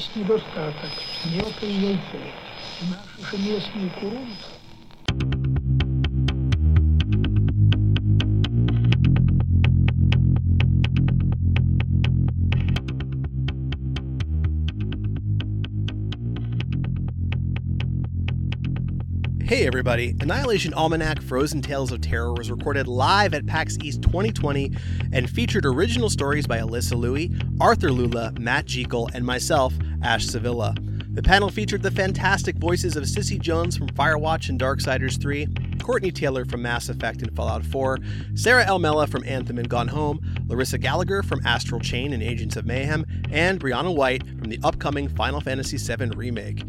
есть недостаток, мелкое яйцо. Наши же местные курорты. Hey everybody, Annihilation Almanac Frozen Tales of Terror was recorded live at PAX East 2020 and featured original stories by Alyssa Louie, Arthur Lula, Matt Jekyll, and myself, Ash Sevilla. The panel featured the fantastic voices of Sissy Jones from Firewatch and Darksiders 3, Courtney Taylor from Mass Effect and Fallout 4, Sarah Elmella from Anthem and Gone Home, Larissa Gallagher from Astral Chain and Agents of Mayhem, and Brianna White from the upcoming Final Fantasy VII Remake.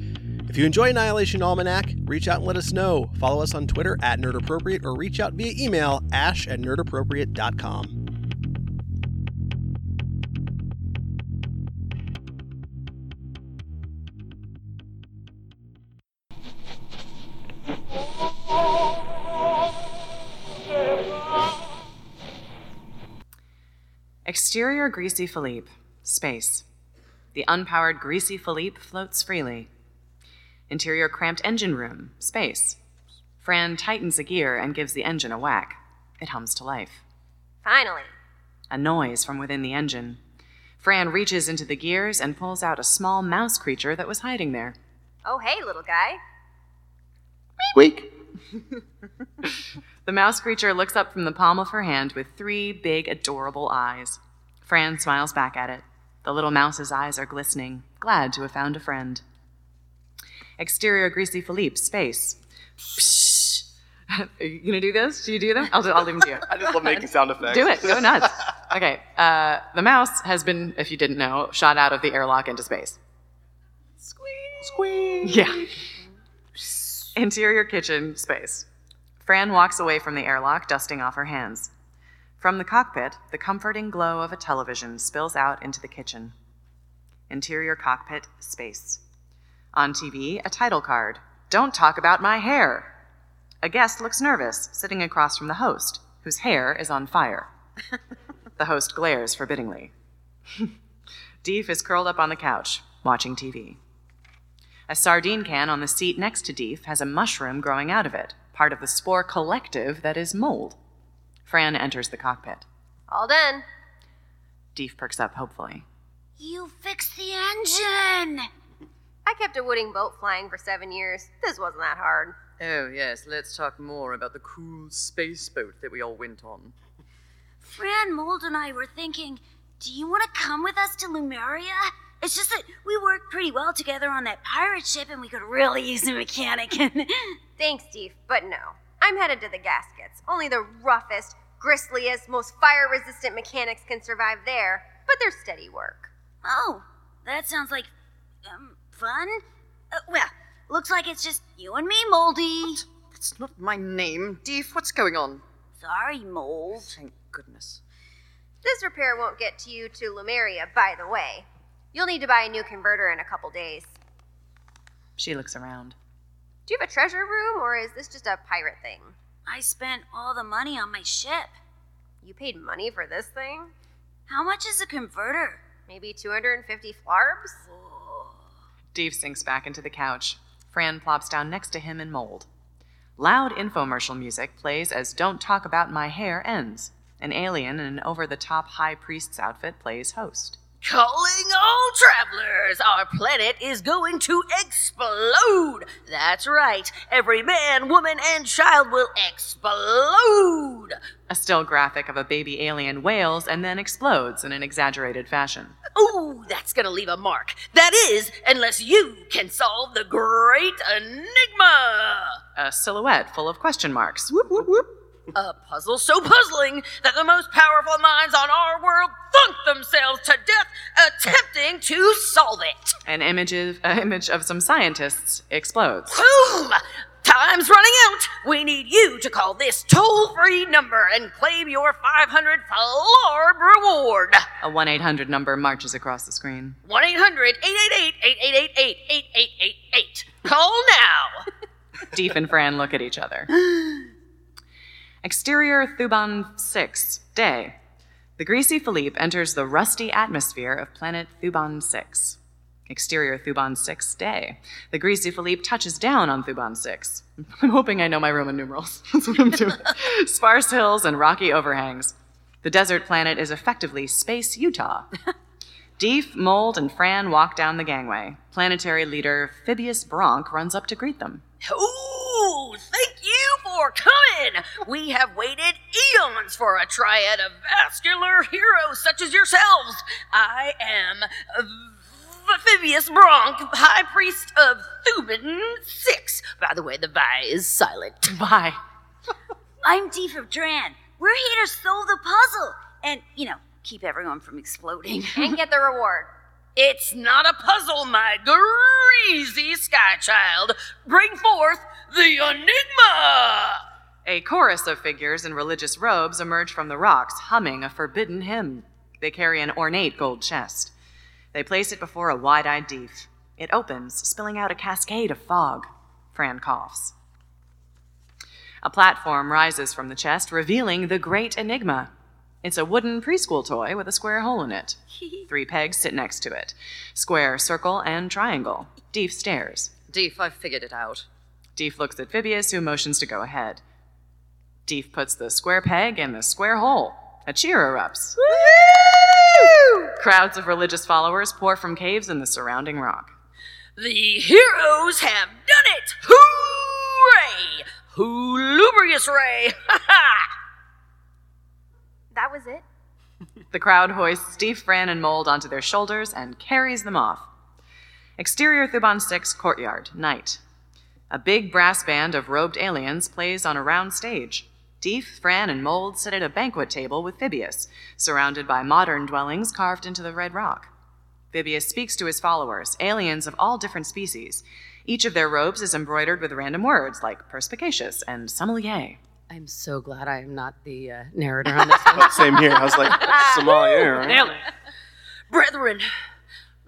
If you enjoy Annihilation Almanac, reach out and let us know. Follow us on Twitter at NerdAppropriate or reach out via email ash@nerdappropriate.com. Exterior Greasy Philippe, space. The unpowered Greasy Philippe floats freely. Interior cramped engine room, space. Fran tightens a gear and gives the engine a whack. It hums to life. Finally. A noise from within the engine. Fran reaches into the gears and pulls out a small mouse creature that was hiding there. Oh, hey, little guy. Wake. The mouse creature looks up from the palm of her hand with three big, adorable eyes. Fran smiles back at it. The little mouse's eyes are glistening, glad to have found a friend. Exterior Greasy Philippe, space. Pssh. Are you going to do this? Do you do them? I'll leave them to you. I just love making sound effects. Do it. Go nuts. Okay. The mouse has been, if you didn't know, shot out of the airlock into space. Squeak. Squeak. Yeah. Interior kitchen, space. Fran walks away from the airlock, dusting off her hands. From the cockpit, the comforting glow of a television spills out into the kitchen. Interior cockpit, space. On TV, a title card. Don't talk about my hair. A guest looks nervous, sitting across from the host, whose hair is on fire. The host glares forbiddingly. Deef is curled up on the couch, watching TV. A sardine can on the seat next to Deef has a mushroom growing out of it, part of the spore collective that is mold. Fran enters the cockpit. All done. Deef perks up hopefully. You fixed the engine! I kept a wooden boat flying for 7 years. This wasn't that hard. Oh, yes, let's talk more about the cool space boat that we all went on. Fran, Mold, and I were thinking, do you want to come with us to Lumeria? It's just that we worked pretty well together on that pirate ship, and we could really use a mechanic. Thanks, Steve, but no. I'm headed to the gaskets. Only the roughest, gristliest, most fire-resistant mechanics can survive there, but they're steady work. Oh, that sounds like... fun? Well, looks like it's just you and me, Moldy. What? That's not my name. Deef, what's going on? Sorry, Mold. Thank goodness. This repair won't get to you to Lumeria, by the way. You'll need to buy a new converter in a couple days. She looks around. Do you have a treasure room, or is this just a pirate thing? I spent all the money on my ship. You paid money for this thing? How much is a converter? Maybe 250 flarbs? Deef sinks back into the couch. Fran plops down next to him in mold. Loud infomercial music plays as Don't Talk About My Hair ends. An alien in an over-the-top high priest's outfit plays host. Calling all travelers! Our planet is going to explode! That's right. Every man, woman, and child will explode! A still graphic of a baby alien wails and then explodes in an exaggerated fashion. Ooh, that's gonna leave a mark. That is, unless you can solve the great enigma! A silhouette full of question marks. Whoop, whoop, whoop. A puzzle so puzzling that the most powerful minds on our world thunk themselves to death attempting to solve it. An image of some scientists explodes. Boom! Time's running out. We need you to call this toll-free number and claim your 500 Flarb reward. A 1-800 number marches across the screen. 1-800-888-8888-8888. Call now. Deef and Fran look at each other. Exterior Thuban 6, day. The Greasy Philippe enters the rusty atmosphere of planet Thuban 6. Exterior Thuban 6 day. The Greasy Philippe touches down on Thuban 6. I'm hoping I know my Roman numerals. That's what I'm doing. Sparse hills and rocky overhangs. The desert planet is effectively Space Utah. Deef, Mold, and Fran walk down the gangway. Planetary leader Vyphibius v- Bronk runs up to greet them. Ooh, thank you for coming! We have waited eons for a triad of vascular heroes such as yourselves. I am Vyphibius v- Bronk, High Priest of Thuban 6. By the way, the Vi is silent. Vi. I'm Deef of Dran. We're here to solve the puzzle and, keep everyone from exploding. And get the reward. It's not a puzzle, my greasy sky child. Bring forth the enigma! A chorus of figures in religious robes emerge from the rocks, humming a forbidden hymn. They carry an ornate gold chest. They place it before a wide-eyed Deef. It opens, spilling out a cascade of fog. Fran coughs. A platform rises from the chest, revealing the great enigma. It's a wooden preschool toy with a square hole in it. 3 pegs sit next to it. Square, circle, and triangle. Deef stares. Deef, I've figured it out. Deef looks at Vyphibius, who motions to go ahead. Deef puts the square peg in the square hole. A cheer erupts. Woo! Crowds of religious followers pour from caves in the surrounding rock. The heroes have done it! Hooray! Hulubrious Ray! Ha ha! That was it. The crowd hoists Deef, Fran, and Mold onto their shoulders and carries them off. Exterior Thuban 6 courtyard, night. A big brass band of robed aliens plays on a round stage. Deef, Fran, and Mold sit at a banquet table with Vyphibius, surrounded by modern dwellings carved into the red rock. Vyphibius speaks to his followers, aliens of all different species. Each of their robes is embroidered with random words like perspicacious and sommelier. I'm so glad I am not the narrator on this one. Oh, same here. I was like, sommelier, right? Nailed it. Brethren,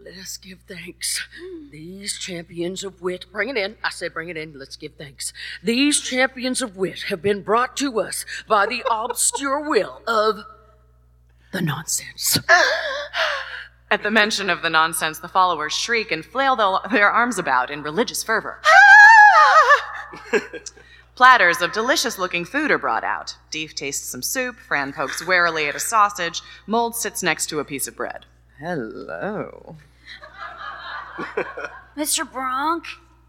let us give thanks. These champions of wit, bring it in. I said bring it in. Let's give thanks. These champions of wit have been brought to us by the obscure will of the nonsense. At the mention of the nonsense, the followers shriek and flail their arms about in religious fervor. Platters of delicious-looking food are brought out. Deef tastes some soup, Fran pokes warily at a sausage, Mold sits next to a piece of bread. Hello. Mr. Bronk,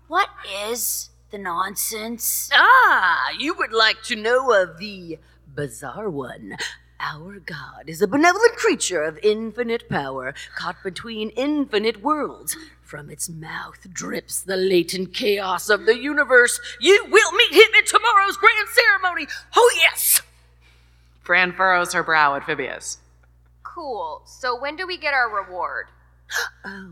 what is the nonsense? Ah, you would like to know of the bizarre one. Our God is a benevolent creature of infinite power, caught between infinite worlds. From its mouth drips the latent chaos of the universe. You will meet him in tomorrow's grand ceremony. Oh, yes! Fran furrows her brow at Vyphibius. Cool. So when do we get our reward? Oh,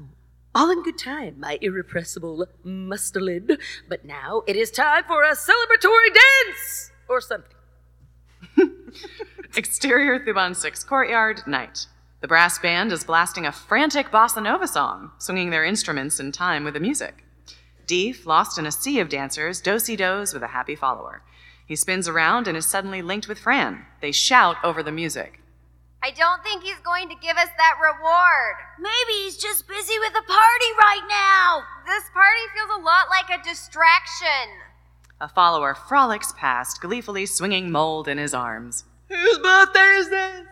all in good time, my irrepressible mustard. But now it is time for a celebratory dance! Or something. Exterior Thuban 6 courtyard, night. The brass band is blasting a frantic bossa nova song, swinging their instruments in time with the music. Deef, lost in a sea of dancers, do-si-dos with a happy follower. He spins around and is suddenly linked with Fran. They shout over the music. I don't think he's going to give us that reward. Maybe he's just busy with a party right now. This party feels a lot like a distraction. A follower frolics past, gleefully swinging Mold in his arms. Whose birthday is this?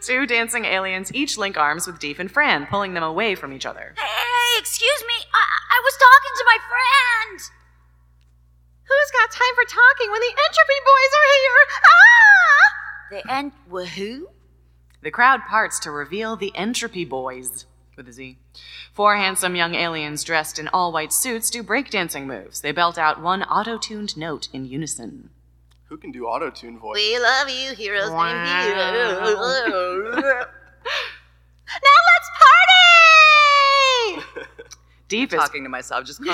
2 dancing aliens each link arms with Deef and Fran, pulling them away from each other. Hey, excuse me. I was talking to my friend. Who's got time for talking when the Entropy Boys are here? Ah! The who? The crowd parts to reveal the Entropy Boys. With a Z. 4 handsome young aliens dressed in all-white suits do breakdancing moves. They belt out one auto-tuned note in unison. Who can do auto-tune voice? We love you, heroes. Wow. Now let's party! Deep is talking to myself. Just go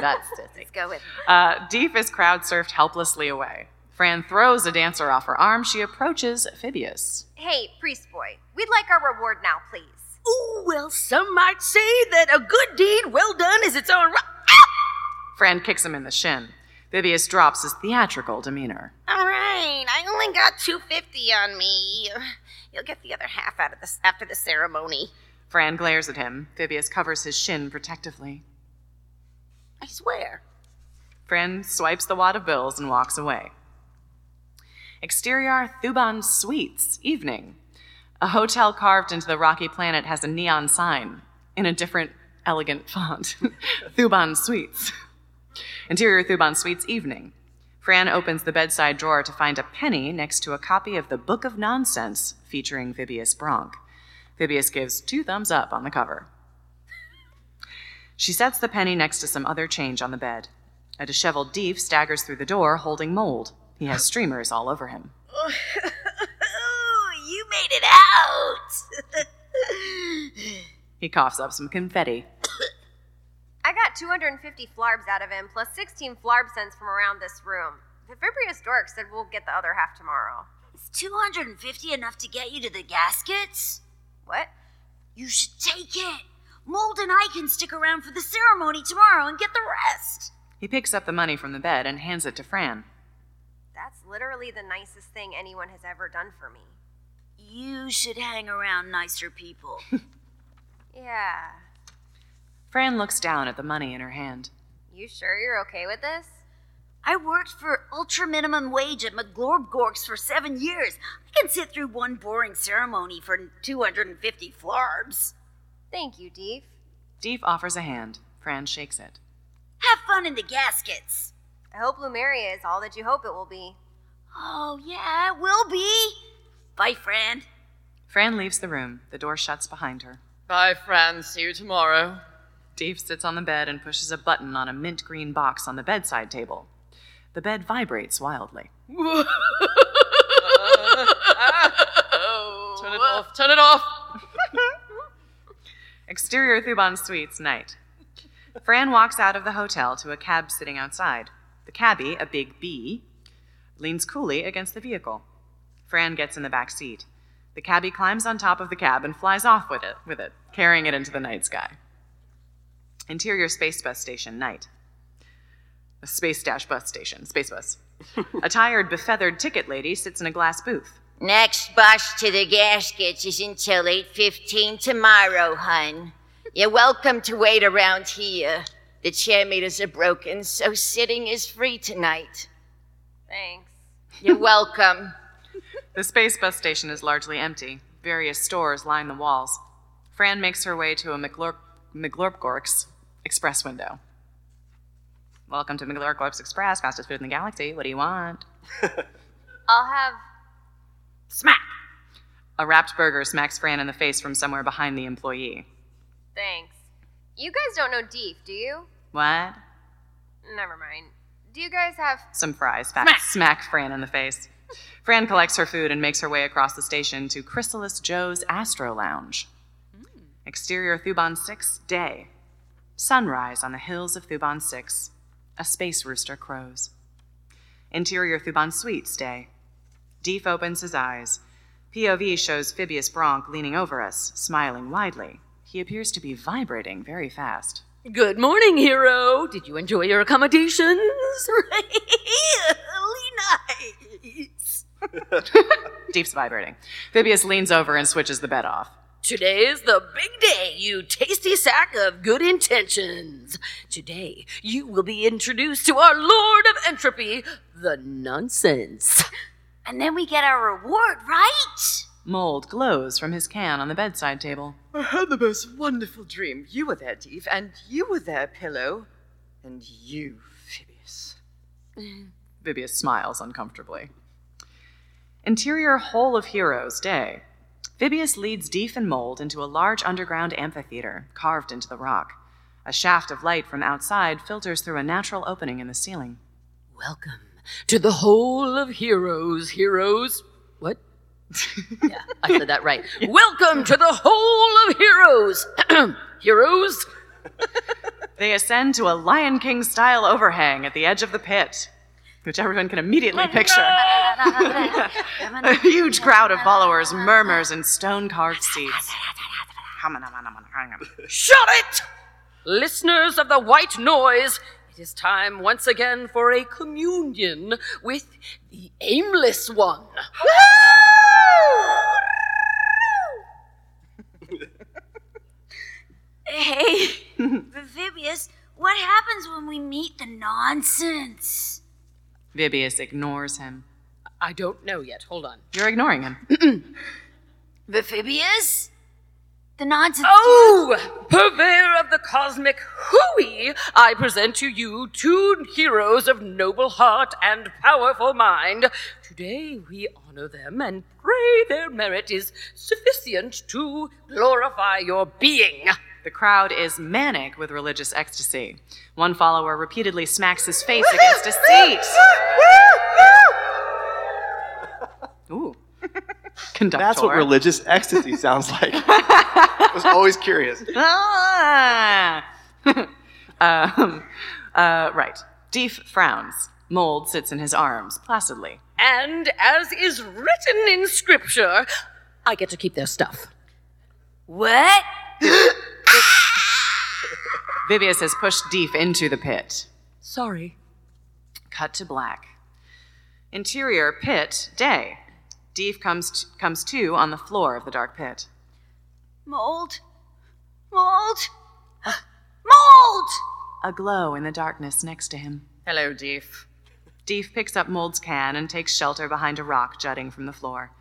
nuts. Let's go with it. Deep is crowd-surfed helplessly away. Fran throws a dancer off her arm. She approaches Vyphibius. Hey, priest boy, we'd like our reward now, please. Ooh, well, some might say that a good deed well done is its own Fran kicks him in the shin. Vyphibius drops his theatrical demeanor. All right, I only got $250 on me. You'll get the other half after the ceremony. Fran glares at him. Phibius covers his shin protectively. I swear. Fran swipes the wad of bills and walks away. Exterior Thuban Suites, evening. A hotel carved into the rocky planet has a neon sign in a different, elegant font. Thuban Suites. Interior Thuban Suites, evening. Fran opens the bedside drawer to find a penny next to a copy of The Book of Nonsense featuring Vyphibius Bronk. Phibius gives 2 thumbs up on the cover. She sets the penny next to some other change on the bed. A disheveled Deef staggers through the door holding mold. He has streamers all over him. You made it out! He coughs up some confetti. I got 250 flarbs out of him, plus 16 flarb cents from around this room. The Vibrious Dork said we'll get the other half tomorrow. Is 250 enough to get you to the gaskets? What? You should take it. Mold and I can stick around for the ceremony tomorrow and get the rest. He picks up the money from the bed and hands it to Fran. That's literally the nicest thing anyone has ever done for me. You should hang around nicer people. Yeah. Fran looks down at the money in her hand. You sure you're okay with this? I worked for ultra minimum wage at McGlorp-Gorks for 7 years. I can sit through one boring ceremony for 250 flarbs. Thank you, Deef. Deef offers a hand. Fran shakes it. Have fun in the gaskets. I hope Lumeria is all that you hope it will be. Oh, yeah, it will be. Bye, Fran. Fran leaves the room. The door shuts behind her. Bye, Fran. See you tomorrow. Deef sits on the bed and pushes a button on a mint green box on the bedside table. The bed vibrates wildly. Turn it off! Turn it off! Exterior Thuban Suites, night. Fran walks out of the hotel to a cab sitting outside. The cabbie, a big bee, leans coolly against the vehicle. Fran gets in the back seat. The cabbie climbs on top of the cab and flies off with it, carrying it into the night sky. Interior Space Bus Station, night. A space-dash bus station. Space bus. A tired, befeathered ticket lady sits in a glass booth. Next bus to the gaskets is until 8:15 tomorrow, hun. You're welcome to wait around here. The chair meters are broken, so sitting is free tonight. Thanks. You're welcome. The space bus station is largely empty. Various stores line the walls. Fran makes her way to a McGlorp-Gorks express window. Welcome to McGlorp-Gorks Express, fastest food in the galaxy. What do you want? I'll have... Smack! A wrapped burger smacks Fran in the face from somewhere behind the employee. Thanks. You guys don't know Deef, do you? What? Never mind. Do you guys have... Some fries. Smack Fran in the face. Fran collects her food and makes her way across the station to Chrysalis Joe's Astro Lounge. Exterior Thuban 6, day. Sunrise on the hills of Thuban 6. A space rooster crows. Interior Thuban Suites, day. Deef opens his eyes. POV shows Phibius Bronk leaning over us, smiling widely. He appears to be vibrating very fast. Good morning, hero. Did you enjoy your accommodations? Really nice. Deep's vibrating. Phibius leans over and switches the bed off. Today is the big day, you tasty sack of good intentions. Today, you will be introduced to our Lord of Entropy, the Nonsense. And then we get our reward, right? Mold glows from his can on the bedside table. I had the most wonderful dream. You were there, Deef, and you were there, Pillow. And you, Phibius. Phibius smiles uncomfortably. Interior Hall of Heroes, day. Phibius leads Deef and Mold into a large underground amphitheater carved into the rock. A shaft of light from outside filters through a natural opening in the ceiling. Welcome to the Hall of Heroes. Heroes... What? Yeah, I said that right. Welcome to the Hall of Heroes. Heroes? They ascend to a Lion King-style overhang at the edge of the pit, which everyone can immediately picture. A huge crowd of followers murmurs in stone-carved seats. Shut it! Listeners of the white noise, it is time once again for a communion with the aimless one. Hey, Vyphibius, what happens when we meet the nonsense? Vyphibius ignores him. I don't know yet. Hold on. You're ignoring him. Vyphibius? The nonsense. Oh! Purveyor of the cosmic hooey, I present to you two heroes of noble heart and powerful mind. Today we honor them and pray their merit is sufficient to glorify your being. The crowd is manic with religious ecstasy. One follower repeatedly smacks his face against a seat. Ooh. Conductor. That's what religious ecstasy sounds like. I was always curious. Right. Deef frowns. Mold sits in his arms, placidly. And as is written in scripture, I get to keep their stuff. What? Vyphibius has pushed Deef into the pit. Sorry. Cut to black. Interior pit, day. Deef comes to on the floor of the dark pit. Mold. Mold. Mold! A glow in the darkness next to him. Hello, Deef. Deef picks up Mold's can and takes shelter behind a rock jutting from the floor.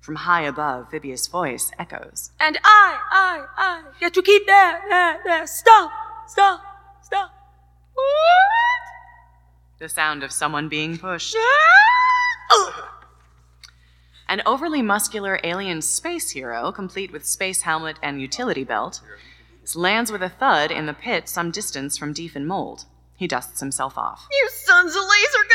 From high above, Vyphibius' voice echoes. And I get to keep there. Stop. What? The sound of someone being pushed. An overly muscular alien space hero, complete with space helmet and utility belt, lands with a thud in the pit some distance from Deef and Mold. He dusts himself off. You sons of laser guns!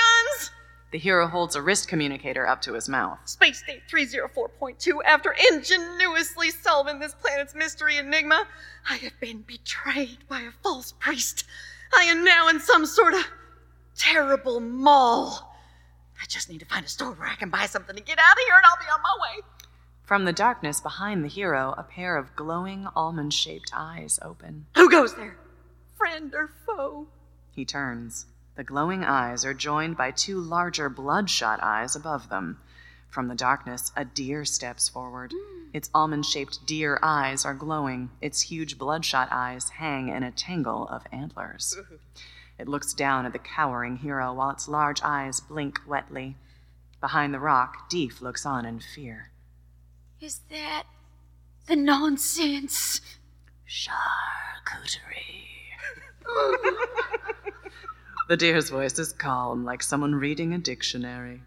The hero holds a wrist communicator up to his mouth. Space State 304.2, after ingeniously solving this planet's mystery enigma, I have been betrayed by a false priest. I am now in some sort of terrible maul. I just need to find a store where I can buy something to get out of here and I'll be on my way. From the darkness behind the hero, a pair of glowing almond-shaped eyes open. Who goes there? Friend or foe? He turns. The glowing eyes are joined by two larger bloodshot eyes above them. From the darkness, a deer steps forward. Its almond-shaped deer eyes are glowing. Its huge bloodshot eyes hang in a tangle of antlers. It looks down at the cowering hero while its large eyes blink wetly. Behind the rock, Deef looks on in fear. Is that the nonsense? Charcuterie. The deer's voice is calm, like someone reading a dictionary.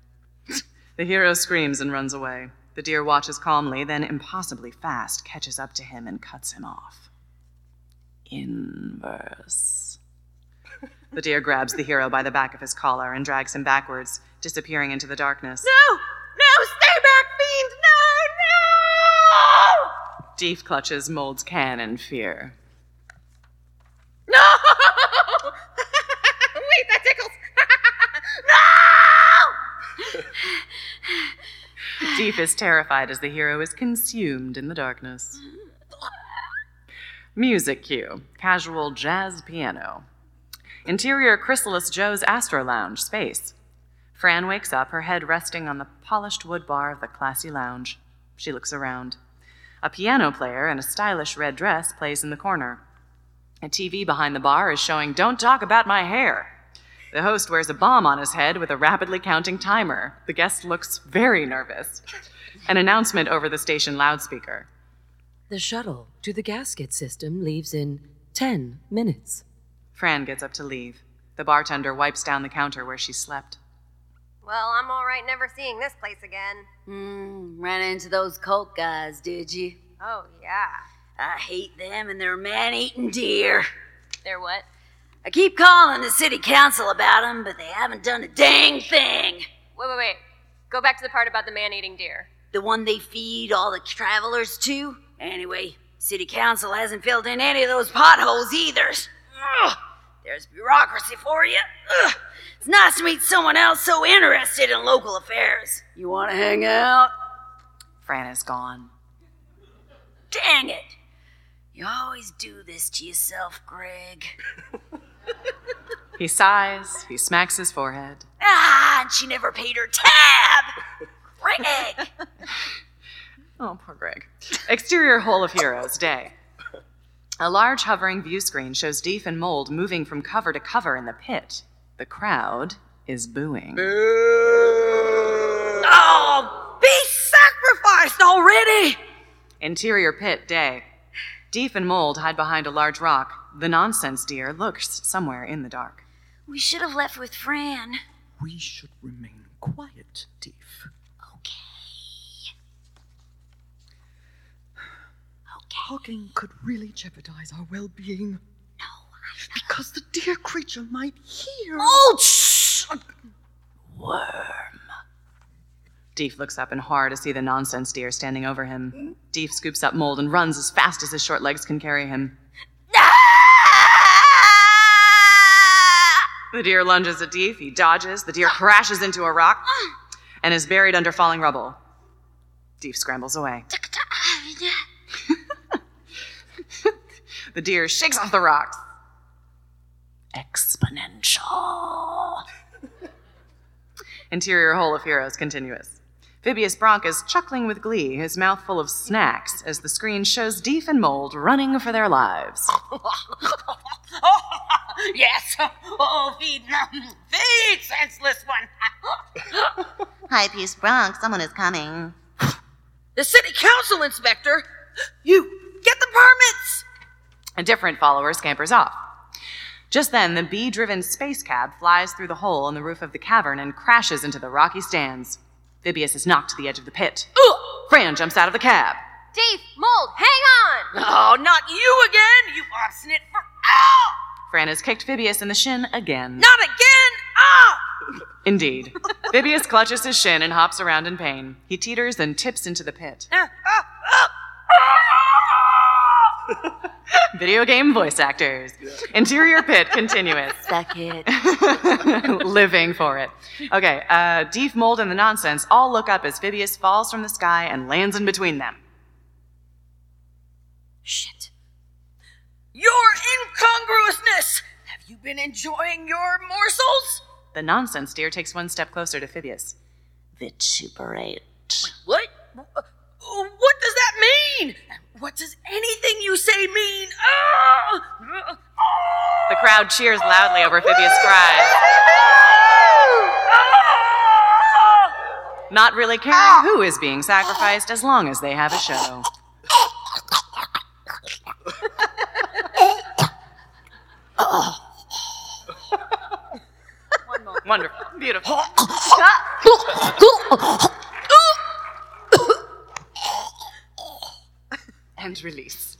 The hero screams and runs away. The deer watches calmly, then impossibly fast, catches up to him and cuts him off. Inverse. The deer grabs the hero by the back of his collar and drags him backwards, disappearing into the darkness. No! No! Stay back, fiend! No! Deef clutches Mold's can in fear. No! Wait, that tickles! No! Deef is terrified as the hero is consumed in the darkness. Music cue. Casual jazz piano. Interior Chrysalis Joe's Astro Lounge, space. Fran wakes up, her head resting on the polished wood bar of the classy lounge. She looks around. A piano player in a stylish red dress plays in the corner. A TV behind the bar is showing Don't Talk About My Hair. The host wears a bomb on his head with a rapidly counting timer. The guest looks very nervous. An announcement over the station loudspeaker. The shuttle to the gasket system leaves in 10 minutes. Fran gets up to leave. The bartender wipes down the counter where she slept. Well, I'm all right never seeing this place again. Ran into those cult guys, did you? Oh, yeah. I hate them and their man-eating deer. Their what? I keep calling the city council about them, but they haven't done a dang thing. Wait. Go back to the part about the man-eating deer. The one they feed all the travelers to? Anyway, city council hasn't filled in any of those potholes either. Ugh. There's bureaucracy for you. Ugh. It's nice to meet someone else so interested in local affairs. You want to hang out? Fran is gone. Dang it. You always do this to yourself, Greg. He sighs. He smacks his forehead. And she never paid her tab. Greg. Oh, poor Greg. Exterior Hall of Heroes, day. A large hovering view screen shows Deef and Mold moving from cover to cover in the pit. The crowd is booing. Boo! Oh, be sacrificed already! Interior pit day. Deef and Mold hide behind a large rock. The nonsense deer looks somewhere in the dark. We should have left with Fran. We should remain quiet, Deef. Okay. Talking could really jeopardize our well-being. No, I... Because the dear creature might hear... Oh, shh! Worm. Deef looks up in horror to see the nonsense deer standing over him. Mm-hmm. Deef scoops up Mold and runs as fast as his short legs can carry him. The deer lunges at Deef, he dodges, the deer crashes into a rock, and is buried under falling rubble. Deef scrambles away. The deer shakes off the rocks. Exponential. Interior Hole of Heroes continuous. Vyphibius Bronk is chuckling with glee, his mouth full of snacks, as the screen shows Deef and Mold running for their lives. Yes. Oh, feed, senseless one. Hi, Piece Bronk. Someone is coming. The city council inspector. You get the permits. A different follower scampers off. Just then, the bee-driven space cab flies through the hole in the roof of the cavern and crashes into the rocky stands. Vyphibius is knocked to the edge of the pit. Ooh! Fran jumps out of the cab. Deef, Mold, hang on! Oh, not you again, you obstinate for... Ow! Fran has kicked Vyphibius in the shin again. Not again! Ah! Indeed. Vyphibius clutches his shin and hops around in pain. He teeters and tips into the pit. Video game voice actors. Yeah. Interior pit continuous. Suck it. Living for it. Okay, Deef, Mold, and the nonsense all look up as Vyphibius falls from the sky and lands in between them. Shit. Your incongruousness! Have you been enjoying your morsels? The nonsense deer takes one step closer to Vyphibius. Vituperate. Wait, what? What does that mean? What does anything you say mean? Oh! The crowd cheers loudly over Vyphibius' cries. Not really caring who is being sacrificed as long as they have a show. One moment. Wonderful. Beautiful. And release.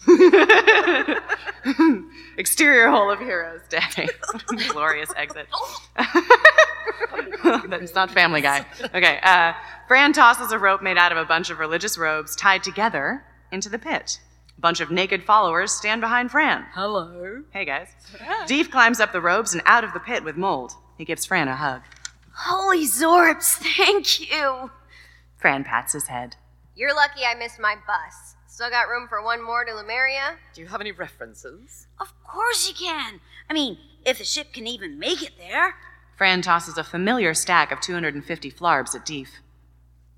Exterior Hall of Heroes Day. Glorious exit. That's not Family Guy. Okay. Fran tosses a rope made out of a bunch of religious robes tied together into the pit. A bunch of naked followers stand behind Fran. Hello. Hey, guys. Hi. Deef climbs up the robes and out of the pit with Mold. He gives Fran a hug. Holy Zorbs, thank you. Fran pats his head. You're lucky I missed my bus. Still got room for one more to Lumeria? Do you have any references? Of course you can. I mean, if the ship can even make it there. Fran tosses a familiar stack of 250 flarbs at Deef.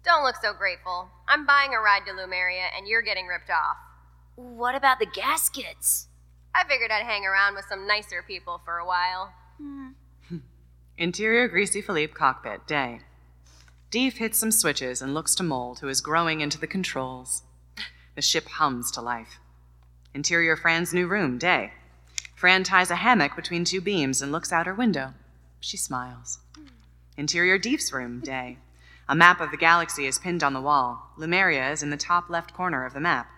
Don't look so grateful. I'm buying a ride to Lumeria, and you're getting ripped off. What about the gaskets? I figured I'd hang around with some nicer people for a while. Interior Greasy Philippe cockpit day. Deef hits some switches and looks to Mold, who is growing into the controls. The ship hums to life. Interior Fran's new room, day. Fran ties a hammock between two beams and looks out her window. She smiles. Interior Deef's room, day. A map of the galaxy is pinned on the wall. Lumeria is in the top left corner of the map.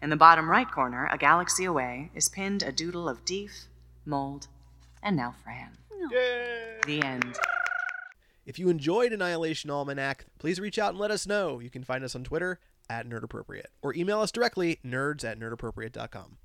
In the bottom right corner, a galaxy away, is pinned a doodle of Deef, Mold, and now Fran. Yay. The end. If you enjoyed Annihilation Almanac, please reach out and let us know. You can find us on Twitter @NerdAppropriate, or email us directly, nerds@nerdappropriate.com.